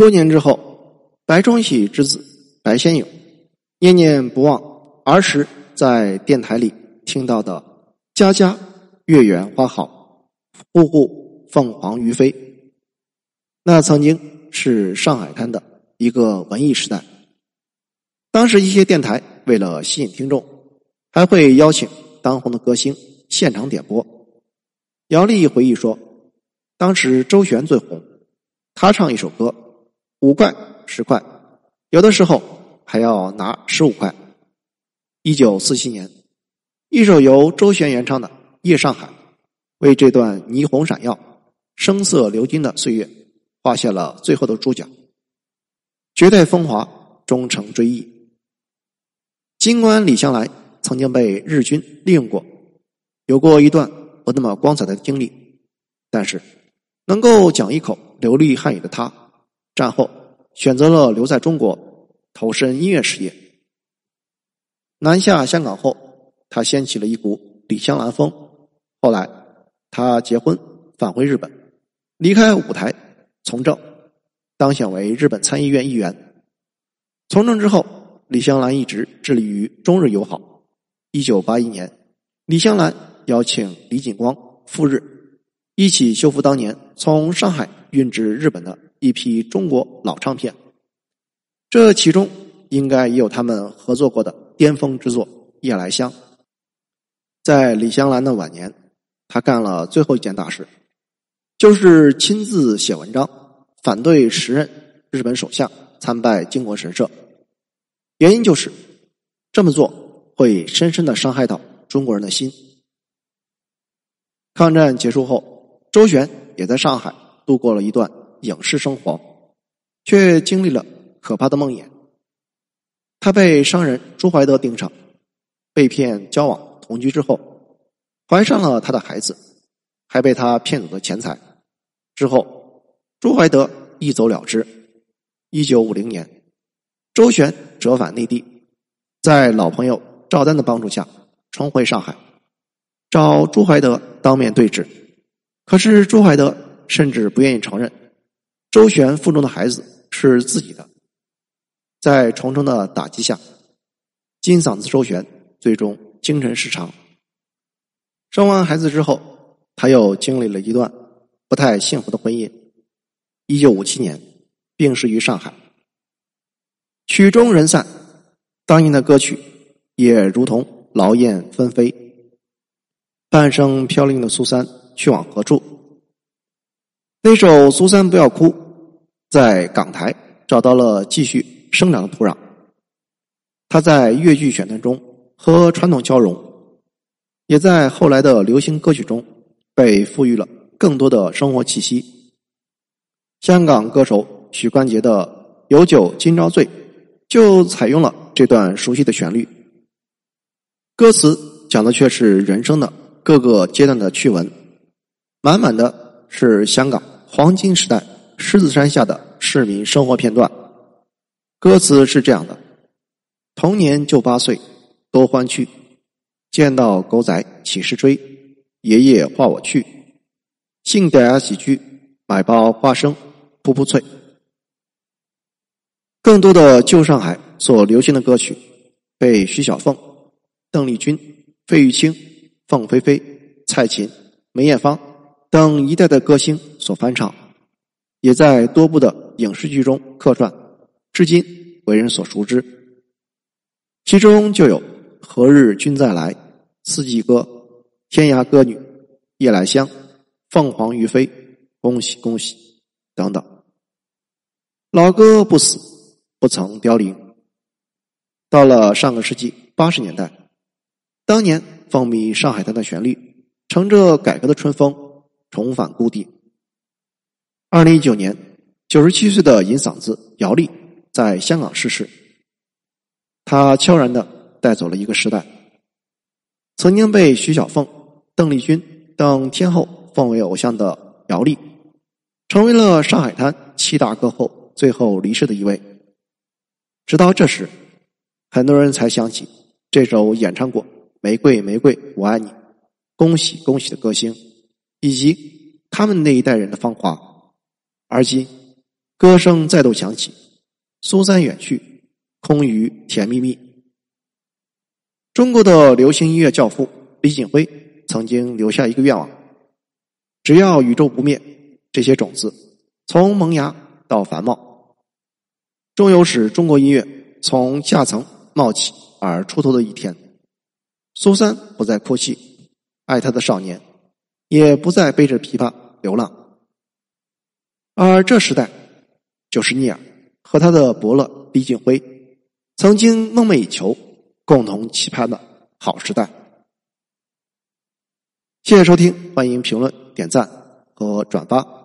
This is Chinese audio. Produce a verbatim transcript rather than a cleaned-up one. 多年之后，白崇禧之子白先勇念念不忘儿时在电台里听到的家家月圆花好，户户凤凰于飞，那曾经是上海滩的一个文艺时代。当时一些电台为了吸引听众，还会邀请当红的歌星现场点播。姚丽回忆说，当时周璇最红，他唱一首歌五块十块，有的时候还要拿十五块。一九四七年，一首由周璇原唱的《夜上海》为这段霓虹闪耀声色流金的岁月画下了最后的注脚。绝代风华终成追忆。京官李香来曾经被日军利用过，有过一段不那么光彩的经历，但是能够讲一口流利汉语的他，战后选择了留在中国，投身音乐事业。南下香港后，他掀起了一股李香兰风，后来他结婚返回日本，离开舞台从政，当选为日本参议院议员。从政之后，李香兰一直致力于中日友好。一九八一年，李香兰邀请李锦光赴日，一起修复当年从上海运至日本的一批中国老唱片，这其中应该也有他们合作过的巅峰之作《夜来香》。在李香兰的晚年，他干了最后一件大事，就是亲自写文章反对时任日本首相参拜靖国神社，原因就是这么做会深深地伤害到中国人的心。抗战结束后，周璇也在上海度过了一段影视生活，却经历了可怕的梦魇。他被商人朱怀德盯上，被骗交往同居之后，怀上了他的孩子，还被他骗走的钱财。之后朱怀德一走了之。一九五零年，周璇折返内地，在老朋友赵丹的帮助下重回上海，找朱怀德当面对质。可是朱怀德甚至不愿意承认周璇腹中的孩子是自己的。在重重的打击下，金嗓子周璇最终精神失常。生完孩子之后，他又经历了一段不太幸福的婚姻。一九五七年，病逝于上海。曲终人散，当年的歌曲也如同劳燕分飞，半生飘零的苏三去往何处？那首《苏三不要哭》在港台找到了继续生长的土壤。他在粤剧选段中和传统交融，也在后来的流行歌曲中被赋予了更多的生活气息。香港歌手许冠杰的《有酒今朝醉》就采用了这段熟悉的旋律，歌词讲的却是人生的各个阶段的趣闻，满满的是香港黄金时代狮子山下的市民生活片段。歌词是这样的：童年就八岁多欢趣，见到狗仔起势追，爷爷画我去，性嗲喜剧买包花生噗噗脆。更多的旧上海所流行的歌曲被徐小凤、邓丽君、费玉清、凤飞飞、蔡琴、梅艳芳等一代的歌星所翻唱，也在多部的影视剧中客串，至今为人所熟知。其中就有《何日君再来》、《四季歌》、《天涯歌女》、《夜来香》、《凤凰于飞》、《恭喜恭喜》等等。老歌不死，不曾凋零。到了上个世纪八十年代，当年风靡上海滩的旋律乘着改革的春风重返故地。二零一九年，九十七岁的银嗓子姚丽在香港逝世，她悄然地带走了一个时代。曾经被徐小凤、邓丽君等天后奉为偶像的姚丽，成为了上海滩七大歌后最后离世的一位。直到这时，很多人才想起这首演唱过《玫瑰玫瑰我爱你》、《恭喜恭喜》的歌星，以及他们那一代人的芳华。而今歌声再度响起，苏三远去，空余甜蜜蜜。中国的流行音乐教父李锦辉曾经留下一个愿望，只要宇宙不灭，这些种子从萌芽到繁茂，终有使中国音乐从下层冒起而出头的一天。苏三不再哭泣，爱他的少年也不再背着琵琶流浪。而这时代就是聂耳和他的伯乐李锦辉曾经梦寐以求共同期盼的好时代。谢谢收听，欢迎评论、点赞和转发。